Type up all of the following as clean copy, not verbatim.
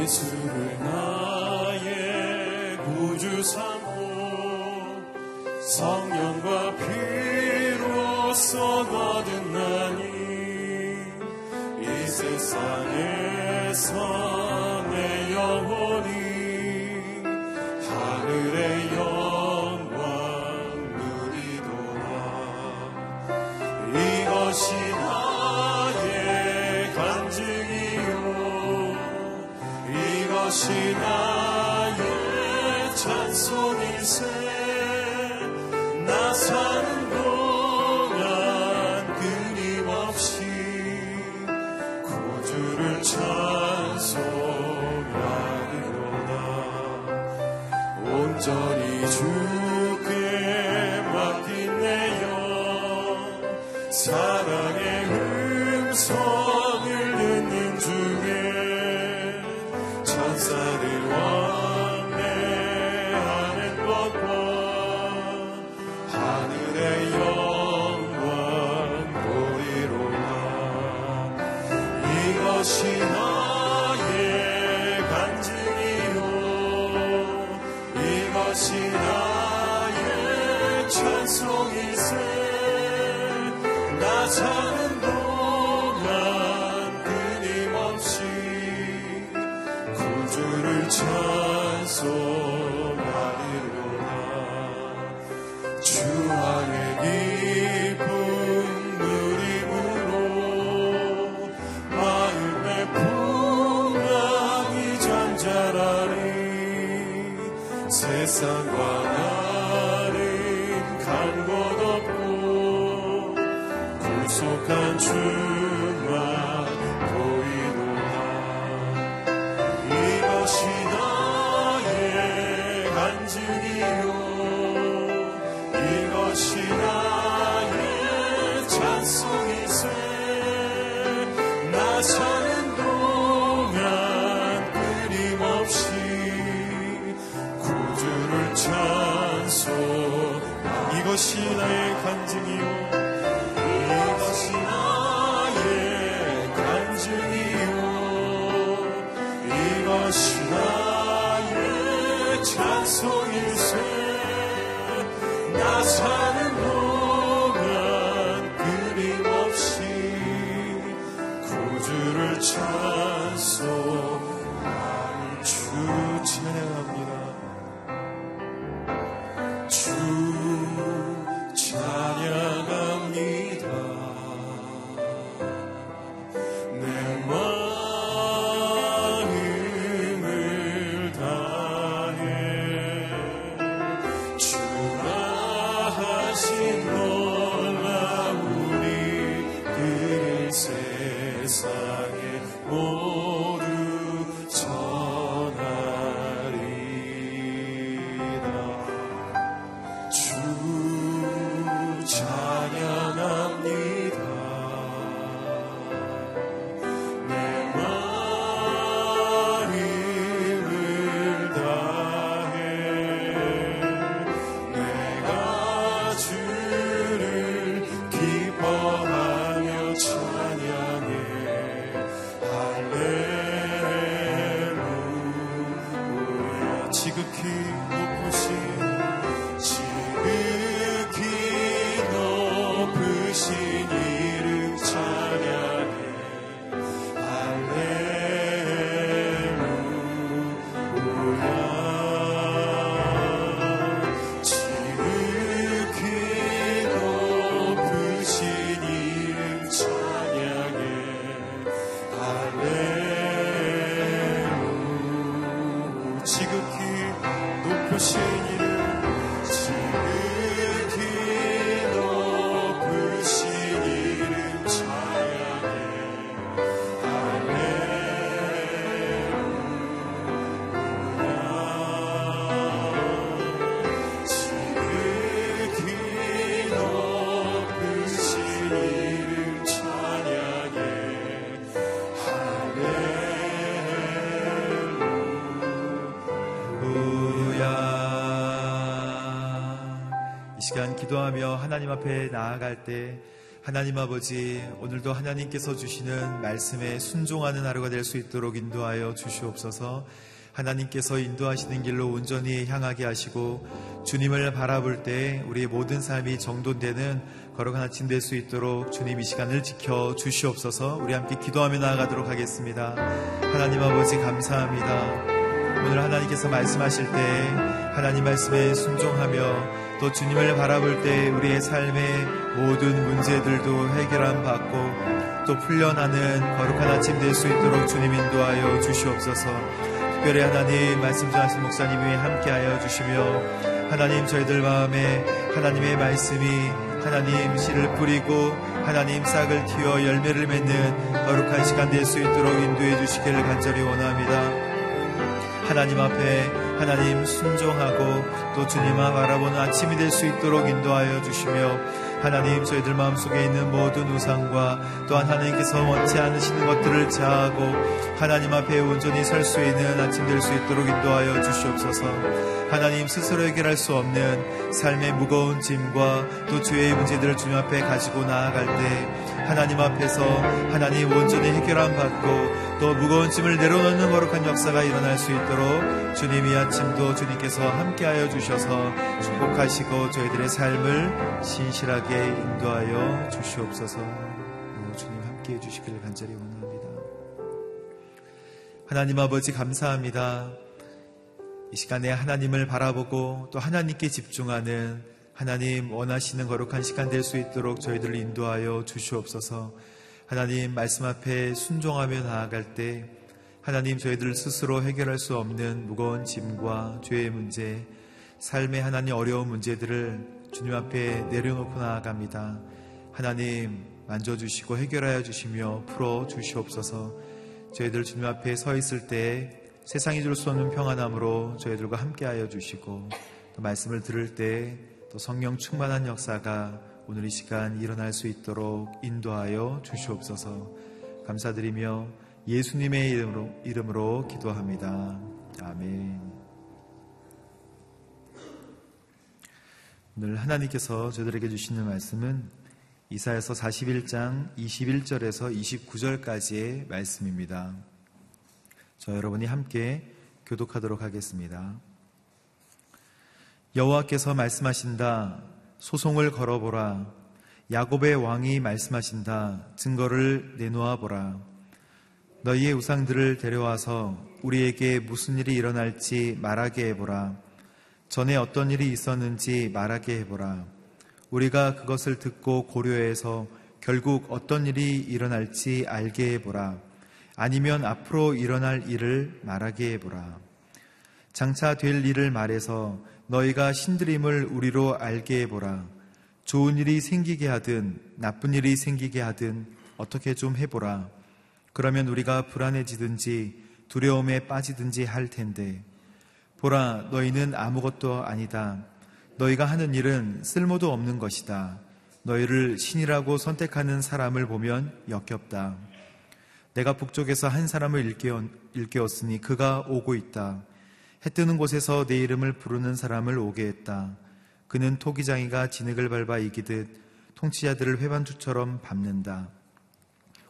예수를 나의 구주 삼고 성령과 피로써 거듭나니 이 세상에서 내 영혼이 하늘의 영광 누리도다. 이것이 나의 간증이요 이것이 나의 찬송일세. 나 사는 동안 끊임없이 구주를 찬송하리로다. 온전히 주께 맡긴 내 영 사랑의 음성을 듣는 중에 천사를 왕래하는 것과 하늘의 영광 보리로다. 이것이 나의 간증이요 이것이 나의 찬송일세. 나 사는 동안 끊임없이 주를 찬송하리로다. 주 안에 깊은 누림으로 마음의 풍랑이 잠자라니 세상과 다른 갈 곳 없고 구속한 주만 이것이 나의 찬송일세. 나 사는 동안 끊임없이 구주를 찬송. 이것이 나의 간증이요 이것이 나의 간증이요 이것이 나의 찬송일세. 나 사는 동안 끊임없이 구주를 찬송하리. 주 찬양합니다. 주 찬양합니다. 내 마음을 다해 주 하신 놀라우니 그 세상에 모두 전하리라. 주 찬양합니다. 내 마음을 다해 내가 주를 기뻐하며 찬양해. 할렐루야. 지극히 높으신 이름 찬양해. 할렐루야. 지극히 높으신 이름 찬양해. 할렐루야. 지극히 높으신 이름 지극히 높으신 이름 찬양해. 할렐루야. 지극히 높으신 이름 찬양해. 할렐루야. 이 시간 기도하며 하나님 앞에 나아갈 때 하나님 아버지, 오늘도 하나님께서 주시는 말씀에 순종하는 하루가 될 수 있도록 인도하여 주시옵소서. 하나님께서 인도하시는 길로 온전히 향하게 하시고 주님을 바라볼 때 우리의 모든 삶이 정돈되는 거룩한 아침 될 수 있도록 주님 이 시간을 지켜 주시옵소서. 우리 함께 기도하며 나아가도록 하겠습니다. 하나님 아버지 감사합니다. 오늘 하나님께서 말씀하실 때 하나님 말씀에 순종하며 또 주님을 바라볼 때 우리의 삶의 모든 문제들도 해결함 받고 또 풀려나는 거룩한 아침 될 수 있도록 주님 인도하여 주시옵소서. 특별히 하나님 말씀 전하신 목사님이 함께하여 주시며 하나님 저희들 마음에 하나님의 말씀이 하나님 씨를 뿌리고 하나님 싹을 틔워 열매를 맺는 거룩한 시간 될 수 있도록 인도해 주시기를 간절히 원합니다. 하나님 앞에 하나님 순종하고 또 주님만 바라보는 아침이 될 수 있도록 인도하여 주시며 하나님 저희들 마음속에 있는 모든 우상과 또한 하나님께서 원치 않으시는 것들을 제하고 하나님 앞에 온전히 설 수 있는 아침 될 수 있도록 인도하여 주시옵소서. 하나님 스스로 해결할 수 없는 삶의 무거운 짐과 또 죄의 문제들을 주님 앞에 가지고 나아갈 때 하나님 앞에서 하나님 온전히 해결함 받고 또 무거운 짐을 내려놓는 거룩한 역사가 일어날 수 있도록 주님 이 아침도 주님께서 함께하여 주셔서 축복하시고 저희들의 삶을 신실하게 인도하여 주시옵소서. 주님 함께해 주시기를 간절히 원합니다. 하나님 아버지 감사합니다. 이 시간에 하나님을 바라보고 또 하나님께 집중하는 하나님 원하시는 거룩한 시간 될 수 있도록 저희들을 인도하여 주시옵소서. 하나님 말씀 앞에 순종하며 나아갈 때 하나님 저희들 스스로 해결할 수 없는 무거운 짐과 죄의 문제, 삶의 하나님 어려운 문제들을 주님 앞에 내려놓고 나아갑니다. 하나님 만져주시고 해결하여 주시며 풀어주시옵소서. 저희들 주님 앞에 서 있을 때 세상이 줄 수 없는 평안함으로 저희들과 함께하여 주시고 또 말씀을 들을 때 또 성령 충만한 역사가 오늘 이 시간 일어날 수 있도록 인도하여 주시옵소서. 감사드리며 예수님의 이름으로 기도합니다. 아멘. 오늘 하나님께서 저들에게 주시는 말씀은 이사야서 41장 21절에서 29절까지의 말씀입니다. 저 여러분이 함께 교독하도록 하겠습니다. 여호와께서 말씀하신다. 소송을 걸어보라. 야곱의 왕이 말씀하신다. 증거를 내놓아보라. 너희의 우상들을 데려와서 우리에게 무슨 일이 일어날지 말하게 해보라. 전에 어떤 일이 있었는지 말하게 해보라. 우리가 그것을 듣고 고려해서 결국 어떤 일이 일어날지 알게 해보라. 아니면 앞으로 일어날 일을 말하게 해보라. 장차 될 일을 말해서 너희가 신드림을 우리로 알게 해보라. 좋은 일이 생기게 하든 나쁜 일이 생기게 하든 어떻게 좀 해보라. 그러면 우리가 불안해지든지 두려움에 빠지든지 할 텐데 보라, 너희는 아무것도 아니다. 너희가 하는 일은 쓸모도 없는 것이다. 너희를 신이라고 선택하는 사람을 보면 역겹다. 내가 북쪽에서 한 사람을 일깨웠으니 그가 오고 있다. 해 뜨는 곳에서 내 이름을 부르는 사람을 오게 했다. 그는 토기장이가 진흙을 밟아 이기듯 통치자들을 회반투처럼 밟는다.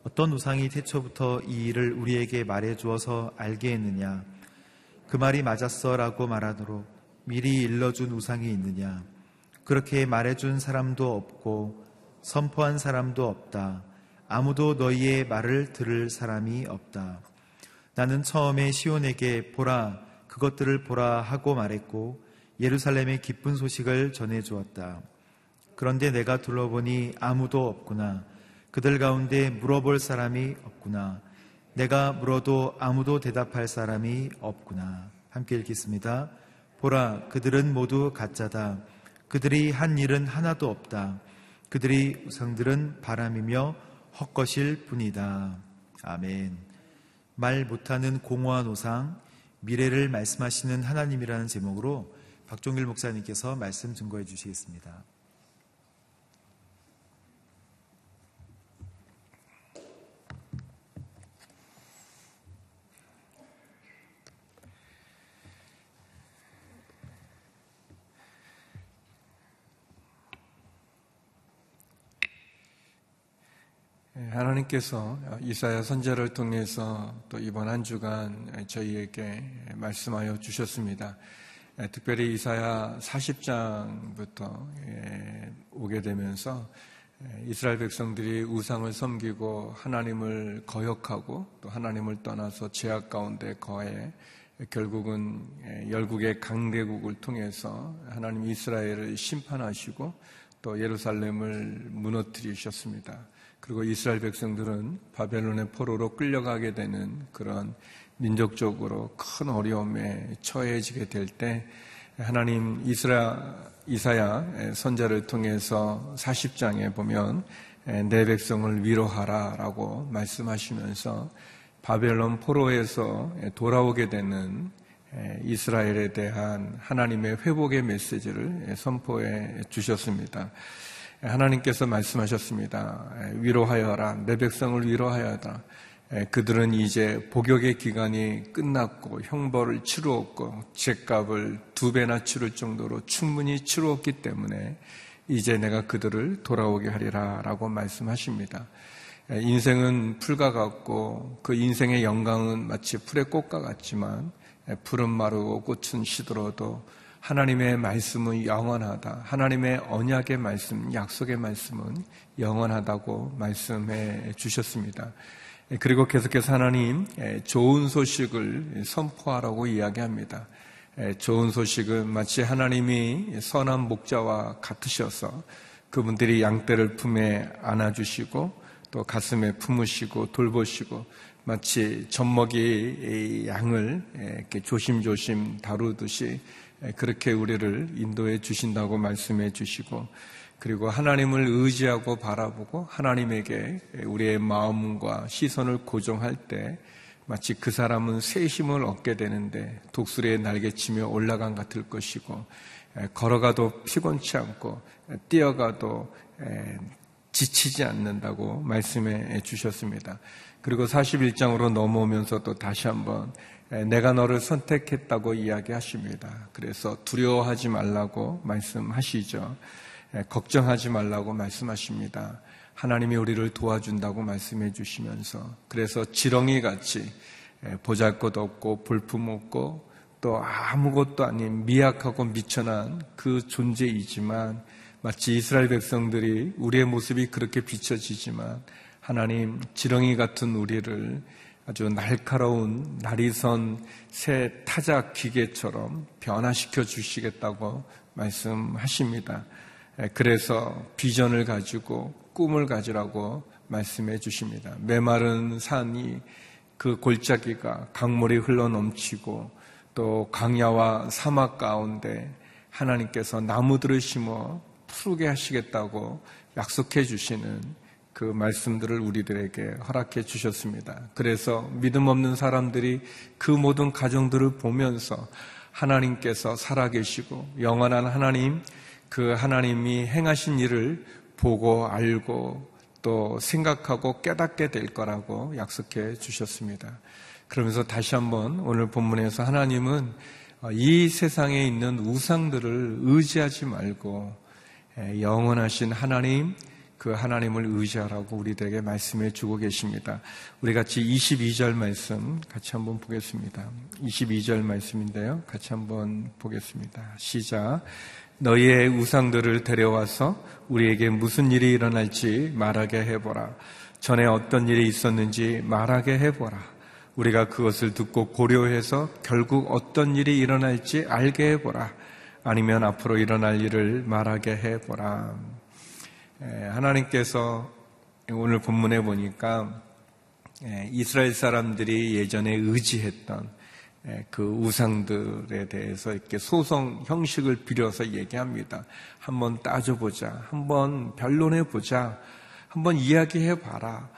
어떤 우상이 태초부터 이 일을 우리에게 말해주어서 알게 했느냐? 그 말이 맞았어 라고 말하도록 미리 일러준 우상이 있느냐? 그렇게 말해준 사람도 없고 선포한 사람도 없다. 아무도 너희의 말을 들을 사람이 없다. 나는 처음에 시온에게 보라, 그것들을 보라 하고 말했고 예루살렘에 기쁜 소식을 전해주었다. 그런데 내가 둘러보니 아무도 없구나. 그들 가운데 물어볼 사람이 없구나. 내가 물어도 아무도 대답할 사람이 없구나. 함께 읽겠습니다. 보라, 그들은 모두 가짜다. 그들이 한 일은 하나도 없다. 그들이 우상들은 바람이며 헛것일 뿐이다. 아멘. 말 못하는 공허한 우상, 미래를 말씀하시는 하나님이라는 제목으로 박종길 목사님께서 말씀 증거해 주시겠습니다. 하나님께서 이사야 선지자를 통해서 또 이번 한 주간 저희에게 말씀하여 주셨습니다. 특별히 이사야 40장부터 오게 되면서 이스라엘 백성들이 우상을 섬기고 하나님을 거역하고 또 하나님을 떠나서 죄악 가운데 거해 결국은 열국의 강대국을 통해서 하나님 이스라엘을 심판하시고 또 예루살렘을 무너뜨리셨습니다. 그리고 이스라엘 백성들은 바벨론의 포로로 끌려가게 되는 그런 민족적으로 큰 어려움에 처해지게 될 때 하나님 이사야 선지자를 통해서 40장에 보면 내 백성을 위로하라 라고 말씀하시면서 바벨론 포로에서 돌아오게 되는 이스라엘에 대한 하나님의 회복의 메시지를 선포해 주셨습니다. 하나님께서 말씀하셨습니다. 위로하여라. 내 백성을 위로하여라. 그들은 이제 복역의 기간이 끝났고 형벌을 치루었고 죗값을 2배나 치룰 정도로 충분히 치루었기 때문에 이제 내가 그들을 돌아오게 하리라 라고 말씀하십니다. 인생은 풀과 같고 그 인생의 영광은 마치 풀의 꽃과 같지만 풀은 마르고 꽃은 시들어도 하나님의 말씀은 영원하다. 하나님의 언약의 말씀, 약속의 말씀은 영원하다고 말씀해 주셨습니다. 그리고 계속해서 하나님 좋은 소식을 선포하라고 이야기합니다. 좋은 소식은 마치 하나님이 선한 목자와 같으셔서 그분들이 양떼를 품에 안아주시고 또 가슴에 품으시고 돌보시고 마치 젖먹이 양을 이렇게 조심조심 다루듯이 그렇게 우리를 인도해 주신다고 말씀해 주시고 그리고 하나님을 의지하고 바라보고 하나님에게 우리의 마음과 시선을 고정할 때 마치 그 사람은 새 힘을 얻게 되는데 독수리의 날개치며 올라간 같을 것이고 걸어가도 피곤치 않고 뛰어가도 지치지 않는다고 말씀해 주셨습니다. 그리고 41장으로 넘어오면서 또 다시 한번 내가 너를 선택했다고 이야기하십니다. 그래서 두려워하지 말라고 말씀하시죠. 걱정하지 말라고 말씀하십니다. 하나님이 우리를 도와준다고 말씀해 주시면서 그래서 지렁이같이 보잘것없고 볼품없고 또 아무것도 아닌 미약하고 미천한 그 존재이지만 마치 이스라엘 백성들이 우리의 모습이 그렇게 비춰지지만 하나님 지렁이 같은 우리를 아주 날카로운 날이선 새 타작 기계처럼 변화시켜 주시겠다고 말씀하십니다. 그래서 비전을 가지고 꿈을 가지라고 말씀해 주십니다. 메마른 산이 그 골짜기가 강물이 흘러넘치고 또 광야와 사막 가운데 하나님께서 나무들을 심어 푸르게 하시겠다고 약속해 주시는 그 말씀들을 우리들에게 허락해 주셨습니다. 그래서 믿음 없는 사람들이 그 모든 가정들을 보면서 하나님께서 살아계시고 영원한 하나님, 그 하나님이 행하신 일을 보고 알고 또 생각하고 깨닫게 될 거라고 약속해 주셨습니다. 그러면서 다시 한번 오늘 본문에서 하나님은 이 세상에 있는 우상들을 의지하지 말고 영원하신 하나님, 그 하나님을 의지하라고 우리들에게 말씀해 주고 계십니다. 우리 같이 22절 말씀 같이 한번 보겠습니다. 22절 말씀인데요. 같이 한번 보겠습니다. 시작. 너희의 우상들을 데려와서 우리에게 무슨 일이 일어날지 말하게 해보라. 전에 어떤 일이 있었는지 말하게 해보라. 우리가 그것을 듣고 고려해서 결국 어떤 일이 일어날지 알게 해보라. 아니면 앞으로 일어날 일을 말하게 해보라. 하나님께서 오늘 본문에 보니까 이스라엘 사람들이 예전에 의지했던 그 우상들에 대해서 이렇게 소송 형식을 빌어서 얘기합니다. 한번 따져보자. 한번 변론해보자. 한번 이야기해봐라.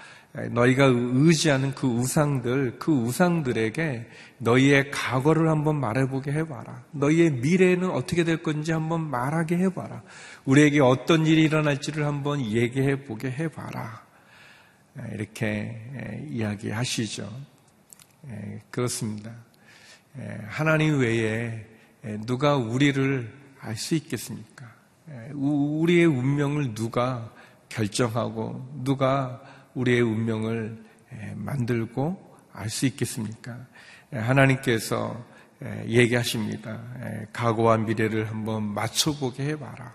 너희가 의지하는 그 우상들, 그 우상들에게 너희의 과거를 한번 말해보게 해봐라. 너희의 미래는 어떻게 될 건지 한번 말하게 해봐라. 우리에게 어떤 일이 일어날지를 한번 얘기해보게 해봐라. 이렇게 이야기하시죠. 그렇습니다. 하나님 외에 누가 우리를 알 수 있겠습니까? 우리의 운명을 누가 결정하고 누가 우리의 운명을 만들고 알 수 있겠습니까? 하나님께서 얘기하십니다. 과거와 미래를 한번 맞춰보게 해봐라.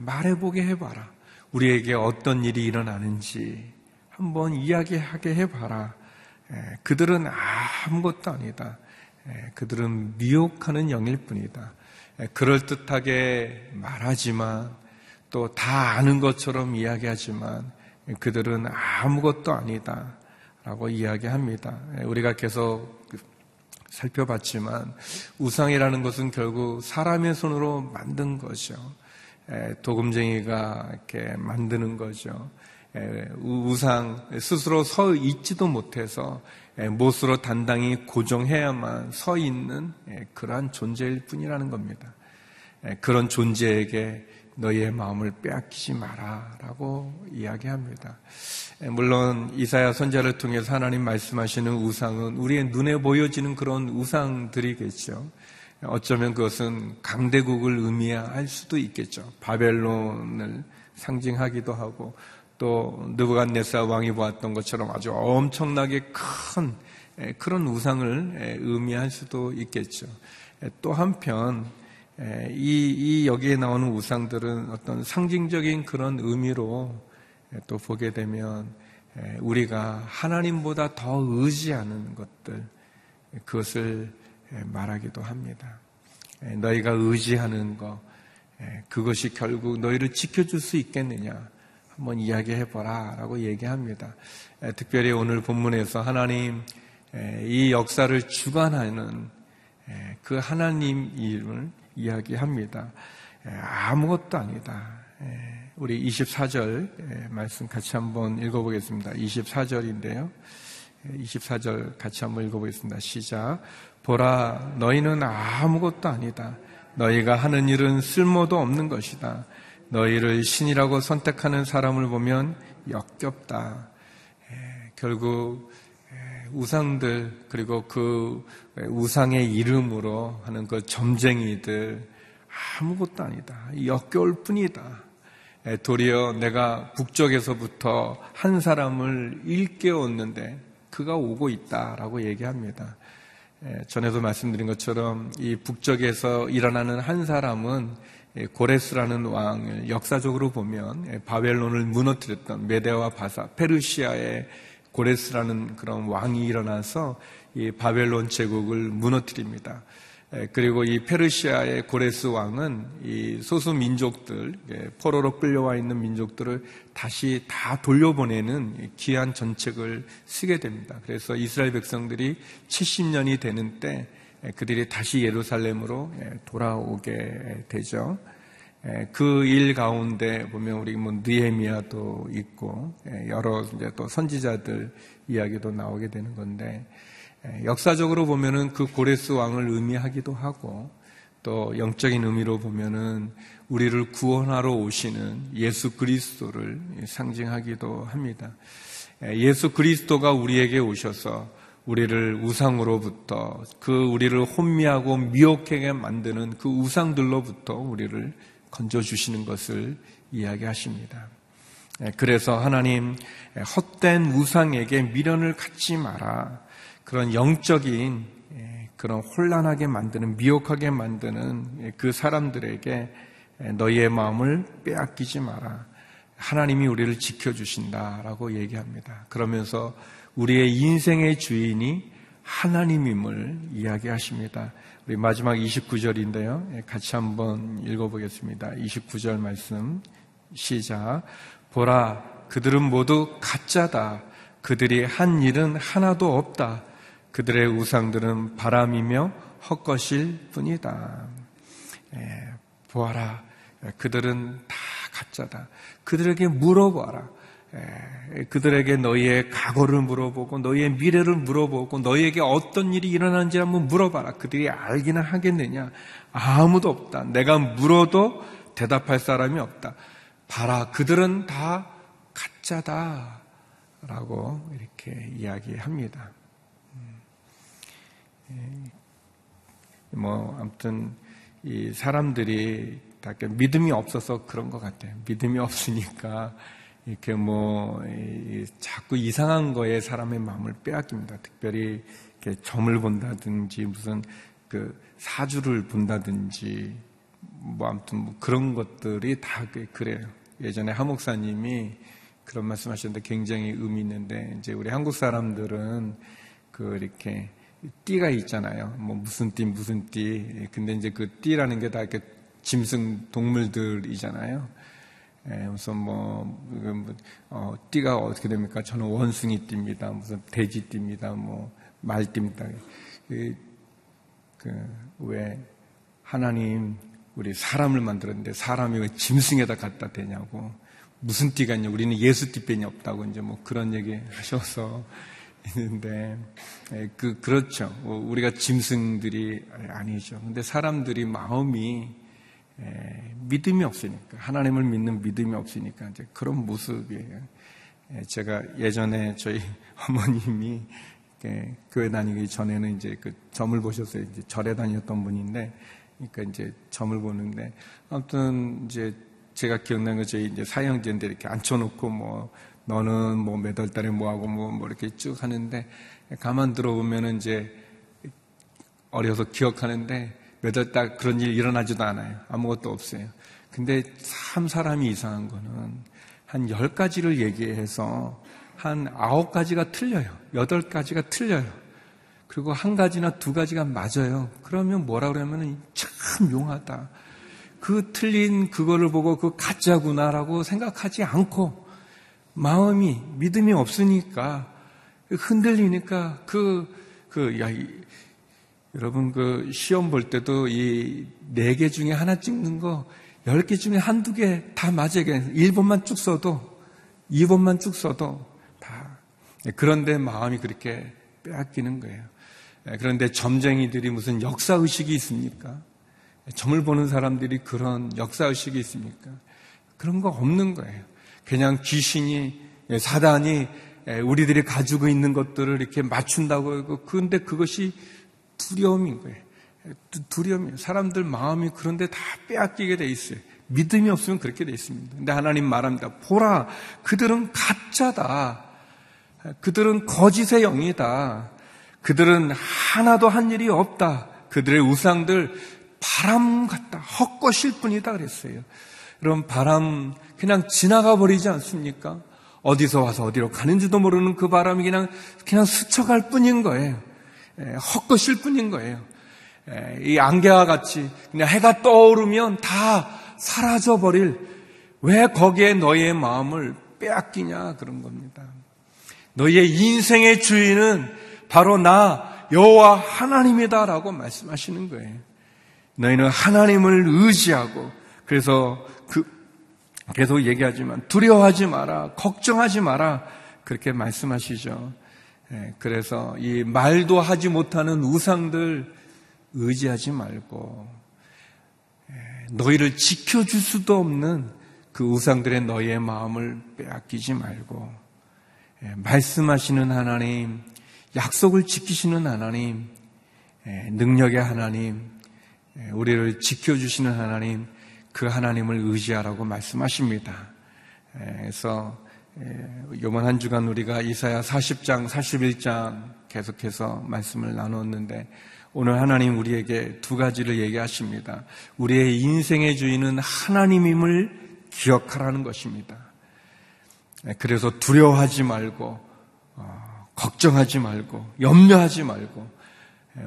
말해보게 해봐라. 우리에게 어떤 일이 일어나는지 한번 이야기하게 해봐라. 그들은 아무것도 아니다. 그들은 미혹하는 영일 뿐이다. 그럴듯하게 말하지만 또 다 아는 것처럼 이야기하지만 그들은 아무것도 아니다 라고 이야기합니다. 우리가 계속 살펴봤지만 우상이라는 것은 결국 사람의 손으로 만든 거죠. 도금쟁이가 이렇게 만드는 거죠. 우상 스스로 서 있지도 못해서 못으로 단단히 고정해야만 서 있는 그러한 존재일 뿐이라는 겁니다. 그런 존재에게 너희의 마음을 빼앗기지 마라 라고 이야기합니다. 물론 이사야 선지자를 통해서 하나님 말씀하시는 우상은 우리의 눈에 보여지는 그런 우상들이겠죠. 어쩌면 그것은 강대국을 의미할 수도 있겠죠. 바벨론을 상징하기도 하고 또 느부갓네살 왕이 보았던 것처럼 아주 엄청나게 큰 그런 우상을 의미할 수도 있겠죠. 또 한편 이 여기에 나오는 우상들은 어떤 상징적인 그런 의미로 또 보게 되면 우리가 하나님보다 더 의지하는 것들, 그것을 말하기도 합니다. 너희가 의지하는 것, 그것이 결국 너희를 지켜줄 수 있겠느냐 한번 이야기해보라 라고 얘기합니다. 특별히 오늘 본문에서 하나님 이 역사를 주관하는 그 하나님 이름을 이야기합니다. 아무것도 아니다. 우리 24절 말씀 같이 한번 읽어보겠습니다. 24절인데요. 24절 같이 한번 읽어보겠습니다. 시작. 보라, 너희는 아무것도 아니다. 너희가 하는 일은 쓸모도 없는 것이다. 너희를 신이라고 선택하는 사람을 보면 역겹다. 결국 우상들, 그리고 그 우상의 이름으로 하는 그 점쟁이들, 아무것도 아니다. 역겨울 뿐이다. 도리어 내가 북쪽에서부터 한 사람을 일깨웠는데 그가 오고 있다라고 얘기합니다. 전에도 말씀드린 것처럼 이 북쪽에서 일어나는 한 사람은 고레스라는 왕을 역사적으로 보면 바벨론을 무너뜨렸던 메데와 바사, 페르시아의 고레스라는 그런 왕이 일어나서 이 바벨론 제국을 무너뜨립니다. 그리고 이 페르시아의 고레스 왕은 이 소수 민족들, 포로로 끌려와 있는 민족들을 다시 다 돌려보내는 귀한 전책을 쓰게 됩니다. 그래서 이스라엘 백성들이 70년이 되는 때 그들이 다시 예루살렘으로 돌아오게 되죠. 그 일 가운데 보면 우리 뭐 느헤미야도 있고 여러 이제 또 선지자들 이야기도 나오게 되는 건데, 역사적으로 보면은 그 고레스 왕을 의미하기도 하고 또 영적인 의미로 보면은 우리를 구원하러 오시는 예수 그리스도를 상징하기도 합니다. 예수 그리스도가 우리에게 오셔서 우리를 우상으로부터, 그 우리를 혼미하고 미혹하게 만드는 그 우상들로부터 우리를 건져주시는 것을 이야기하십니다. 그래서 하나님, 헛된 우상에게 미련을 갖지 마라. 그런 영적인, 그런 혼란하게 만드는, 미혹하게 만드는 그 사람들에게 너희의 마음을 빼앗기지 마라. 하나님이 우리를 지켜주신다라고 얘기합니다. 그러면서 우리의 인생의 주인이 하나님임을 이야기하십니다. 우리 마지막 29절인데요. 같이 한번 읽어보겠습니다. 29절 말씀 시작. 보라, 그들은 모두 가짜다. 그들이 한 일은 하나도 없다. 그들의 우상들은 바람이며 헛것일 뿐이다. 보아라, 그들은 다 가짜다. 그들에게 물어봐라. 그들에게 너희의 과거를 물어보고 너희의 미래를 물어보고 너희에게 어떤 일이 일어나는지 한번 물어봐라. 그들이 알기는 하겠느냐? 아무도 없다. 내가 물어도 대답할 사람이 없다. 봐라, 그들은 다 가짜다 라고 이렇게 이야기합니다. 뭐 아무튼 이 사람들이 다 믿음이 없어서 그런 것 같아요. 믿음이 없으니까 이렇게 자꾸 이상한 거에 사람의 마음을 빼앗깁니다. 특별히 이렇게 점을 본다든지 무슨 그 사주를 본다든지 아무튼 그런 것들이 다 그래요. 예전에 하 목사님이 그런 말씀하셨는데 굉장히 의미 있는데, 이제 우리 한국 사람들은 그 이렇게 띠가 있잖아요. 무슨 띠. 근데 이제 그 띠라는 게 다 이렇게 짐승 동물들이잖아요. 예, 무슨 띠가 어떻게 됩니까? 저는 원숭이 띠입니다. 무슨 돼지 띠입니다. 말 띠입니다. 왜 하나님 우리 사람을 만들었는데 사람이 왜 짐승에다 갖다 대냐고, 무슨 띠가 있냐, 우리는 예수 띠빼이 없다고 이제 그런 얘기 하셔서 있는데, 그렇죠. 우리가 짐승들이 아니죠. 근데 사람들이 마음이 믿음이 없으니까, 하나님을 믿는 믿음이 없으니까 이제 그런 모습이에요. 제가 예전에 저희 어머님이 교회 다니기 전에는 이제 그 점을 보셨어요. 이제 절에 다녔던 분인데, 그러니까 이제 점을 보는데, 아무튼 이제 제가 기억나는 거, 저희 이제 사형제인데 이렇게 앉혀놓고 너는 몇 월 달에 하고 이렇게 쭉 하는데, 가만 들어보면은 이제 어려서 기억하는데 몇 월 달 그런 일 일어나지도 않아요. 아무것도 없어요. 근데 참 사람이 이상한 거는 한 10가지를 얘기해서 한 9가지가 틀려요. 8가지가 틀려요. 그리고 1가지나 2가지가 맞아요. 그러면 뭐라 그러면은 참 용하다. 그 틀린 그거를 보고 그 가짜구나라고 생각하지 않고, 마음이 믿음이 없으니까 흔들리니까 여러분 시험 볼 때도 이 4개 중에 하나 찍는 거 10개 중에 한두 개 다 맞아야 돼요. 1번만 쭉 써도 2번만 쭉 써도 다. 그런데 마음이 그렇게 빼앗기는 거예요. 그런데 점쟁이들이 무슨 역사의식이 있습니까? 점을 보는 사람들이 그런 역사의식이 있습니까? 그런 거 없는 거예요. 그냥 귀신이, 사단이 우리들이 가지고 있는 것들을 이렇게 맞춘다고 하고, 그런데 그것이 두려움인 거예요. 두려움이에요. 사람들 마음이 그런데 다 빼앗기게 돼 있어요. 믿음이 없으면 그렇게 돼 있습니다. 근데 하나님 말합니다. 보라, 그들은 가짜다. 그들은 거짓의 영이다. 그들은 하나도 한 일이 없다. 그들의 우상들 바람 같다. 헛것일 뿐이다 그랬어요. 그럼 바람 그냥 지나가 버리지 않습니까? 어디서 와서 어디로 가는지도 모르는 그 바람이 그냥 스쳐갈 뿐인 거예요. 헛것일 뿐인 거예요. 이 안개와 같이 그냥 해가 떠오르면 다 사라져버릴, 왜 거기에 너희의 마음을 빼앗기냐 그런 겁니다. 너희의 인생의 주인은 바로 나 여호와 하나님이다 라고 말씀하시는 거예요. 너희는 하나님을 의지하고, 그래서 계속 얘기하지만 두려워하지 마라, 걱정하지 마라 그렇게 말씀하시죠. 그래서 이 말도 하지 못하는 우상들 의지하지 말고, 너희를 지켜줄 수도 없는 그 우상들의 너희의 마음을 빼앗기지 말고, 말씀하시는 하나님, 약속을 지키시는 하나님, 능력의 하나님, 우리를 지켜주시는 하나님, 그 하나님을 의지하라고 말씀하십니다. 그래서 이번 한 주간 우리가 이사야 40장, 41장 계속해서 말씀을 나눴는데, 오늘 하나님 우리에게 두 가지를 얘기하십니다. 우리의 인생의 주인은 하나님임을 기억하라는 것입니다. 그래서 두려워하지 말고, 걱정하지 말고, 염려하지 말고,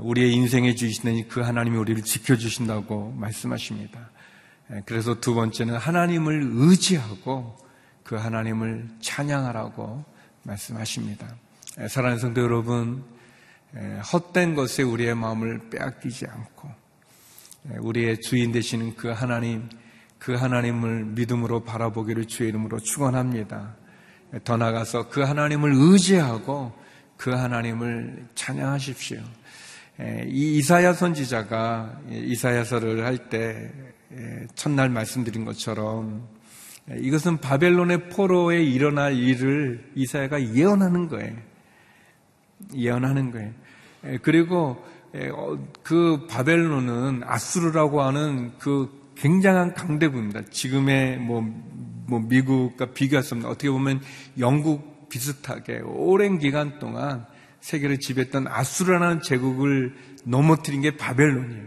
우리의 인생의 주인은 그 하나님이 우리를 지켜주신다고 말씀하십니다. 그래서 두 번째는 하나님을 의지하고 그 하나님을 찬양하라고 말씀하십니다. 사랑하는 성도 여러분, 헛된 것에 우리의 마음을 빼앗기지 않고, 우리의 주인 되시는 그 하나님, 그 하나님을 믿음으로 바라보기를 주의 이름으로 축원합니다. 더 나아가서 그 하나님을 의지하고 그 하나님을 찬양하십시오. 이 이사야 선지자가 이사야서를 할 때 첫날 말씀드린 것처럼 이것은 바벨론의 포로에 일어날 일을 이사야가 예언하는 거예요. 예언하는 거예요. 그리고 그 바벨론은 아수르라고 하는 그 굉장한 강대국입니다. 지금의 뭐 미국과 비교할 수 없는, 어떻게 보면 영국 비슷하게 오랜 기간 동안 세계를 지배했던 아수르라는 제국을 넘어뜨린 게 바벨론이에요.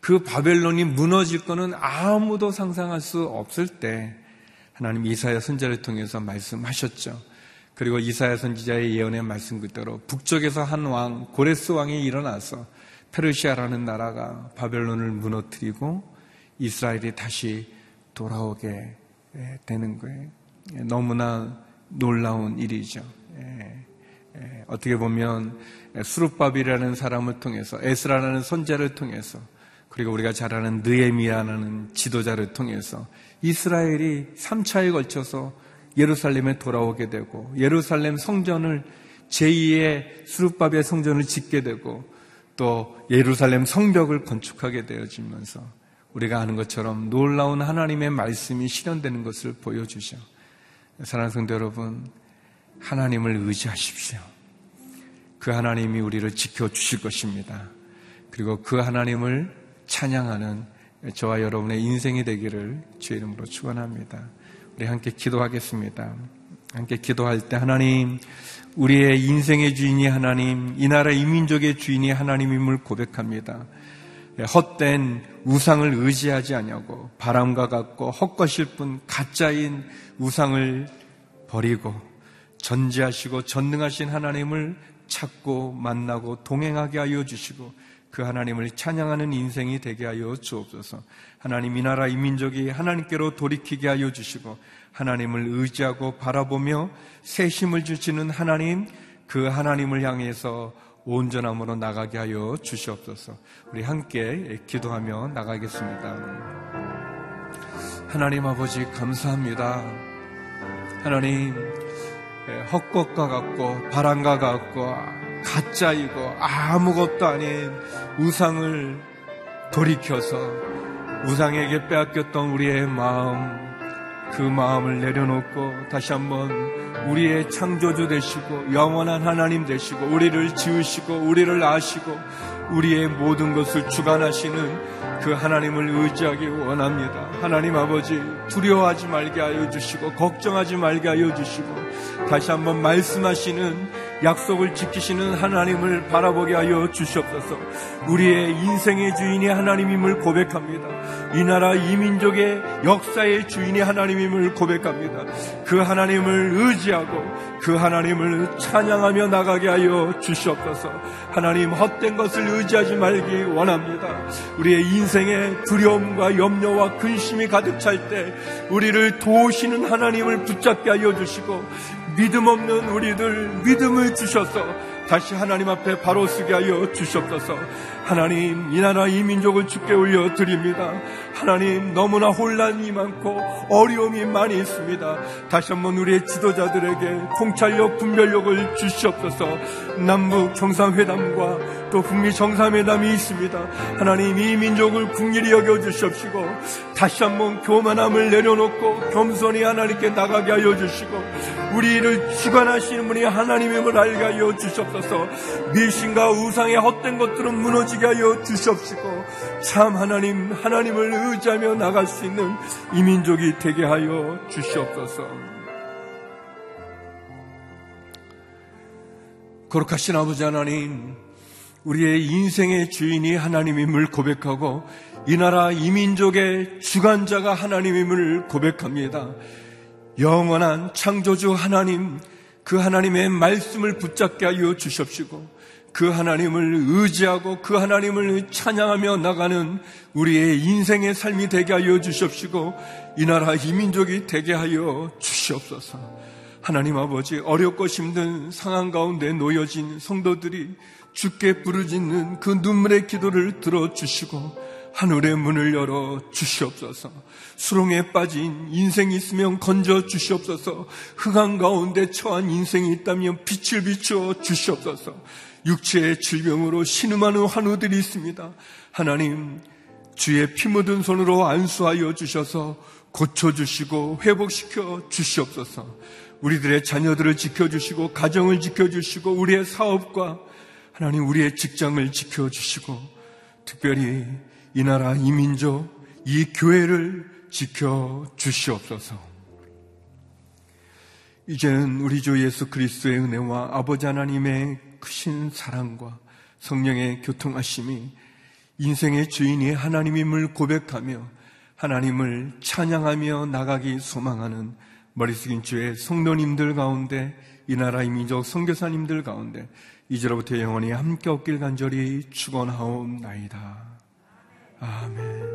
그 바벨론이 무너질 거는 아무도 상상할 수 없을 때 하나님 이사야 선지자를 통해서 말씀하셨죠. 그리고 이사야 선지자의 예언의 말씀 그대로 북쪽에서 한 왕, 고레스 왕이 일어나서 페르시아라는 나라가 바벨론을 무너뜨리고 이스라엘이 다시 돌아오게 되는 거예요. 너무나 놀라운 일이죠. 어떻게 보면 수룹바벨이라는 사람을 통해서, 에스라라는 선지자를 통해서, 그리고 우리가 잘 아는 느헤미야라는 지도자를 통해서 이스라엘이 3차에 걸쳐서 예루살렘에 돌아오게 되고, 예루살렘 성전을 제2의 스룹바벨 성전을 짓게 되고, 또 예루살렘 성벽을 건축하게 되어지면서 우리가 아는 것처럼 놀라운 하나님의 말씀이 실현되는 것을 보여주죠. 사랑하는 성도 여러분, 하나님을 의지하십시오. 그 하나님이 우리를 지켜주실 것입니다. 그리고 그 하나님을 찬양하는 저와 여러분의 인생이 되기를 주의 이름으로 축원합니다. 우리 함께 기도하겠습니다. 함께 기도할 때, 하나님, 우리의 인생의 주인이 하나님, 이 나라 이 민족의 주인이 하나님임을 고백합니다. 헛된 우상을 의지하지 아니하고 바람과 같고 헛것일 뿐 가짜인 우상을 버리고 전지하시고 전능하신 하나님을 찾고 만나고 동행하게 하여 주시고 그 하나님을 찬양하는 인생이 되게 하여 주옵소서. 하나님, 이 나라 이 민족이 하나님께로 돌이키게 하여 주시고 하나님을 의지하고 바라보며 새 힘을 주시는 하나님, 그 하나님을 향해서 온전함으로 나가게 하여 주시옵소서. 우리 함께 기도하며 나가겠습니다. 하나님 아버지, 감사합니다. 하나님, 헛것과 같고 바람과 같고 가짜이고 아무것도 아닌 우상을 돌이켜서 우상에게 빼앗겼던 우리의 마음, 그 마음을 내려놓고 다시 한번 우리의 창조주 되시고 영원한 하나님 되시고 우리를 지으시고 우리를 아시고 우리의 모든 것을 주관하시는 그 하나님을 의지하기 원합니다. 하나님 아버지, 두려워하지 말게 하여 주시고 걱정하지 말게 하여 주시고 다시 한번 말씀하시는 약속을 지키시는 하나님을 바라보게 하여 주시옵소서. 우리의 인생의 주인이 하나님임을 고백합니다. 이 나라 이 민족의 역사의 주인이 하나님임을 고백합니다. 그 하나님을 의지하고 그 하나님을 찬양하며 나가게 하여 주시옵소서. 하나님, 헛된 것을 의지하지 말기 원합니다. 우리의 인생에 두려움과 염려와 근심이 가득 찰 때 우리를 도우시는 하나님을 붙잡게 하여 주시고 믿음 없는 우리들 믿음을 주셔서 다시 하나님 앞에 바로 서게 하여 주시옵소서. 하나님, 이 나라 이 민족을 주께 올려드립니다. 하나님, 너무나 혼란이 많고 어려움이 많이 있습니다. 다시 한번 우리의 지도자들에게 통찰력, 분별력을 주시옵소서. 남북 정상회담과 또 북미 정상회담이 있습니다. 하나님, 이 민족을 긍휼히 여겨주시옵시고 다시 한번 교만함을 내려놓고 겸손히 하나님께 나가게 하여 주시고 우리를 주관하시는 분이 하나님임을 알게 하여 주시옵소서. 미신과 우상의 헛된 것들은 무너지게 하여 주시옵시고 참 하나님을 의지하며 나갈 수 있는 이 민족이 되게 하여 주시옵소서. 거룩하신 아버지 하나님, 우리의 인생의 주인이 하나님임을 고백하고 이 나라 이 민족의 주관자가 하나님임을 고백합니다. 영원한 창조주 하나님, 그 하나님의 말씀을 붙잡게 하여 주시옵시고 그 하나님을 의지하고 그 하나님을 찬양하며 나가는 우리의 인생의 삶이 되게 하여 주시옵시고 이 나라 이 민족이 되게 하여 주시옵소서. 하나님 아버지, 어렵고 힘든 상황 가운데 놓여진 성도들이 주께 부르짖는 그 눈물의 기도를 들어주시고 하늘의 문을 열어 주시옵소서. 수렁에 빠진 인생이 있으면 건져 주시옵소서. 흑암 가운데 처한 인생이 있다면 빛을 비추어 주시옵소서. 육체의 질병으로 신음하는 환우들이 있습니다. 하나님, 주의 피 묻은 손으로 안수하여 주셔서 고쳐주시고 회복시켜 주시옵소서. 우리들의 자녀들을 지켜주시고 가정을 지켜주시고 우리의 사업과 하나님 우리의 직장을 지켜주시고 특별히 이 나라, 이 민족, 이 교회를 지켜주시옵소서. 이제는 우리 주 예수 그리스도의 은혜와 아버지 하나님의 크신 사랑과 성령의 교통하심이 인생의 주인이 하나님임을 고백하며 하나님을 찬양하며 나가기 소망하는 머리 숙인 주의 성도님들 가운데, 이 나라의 민족 선교사님들 가운데 이제로부터 영원히 함께 없길 간절히 축원하옵나이다. 아멘.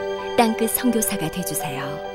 땅끝 선교사가 되어주세요.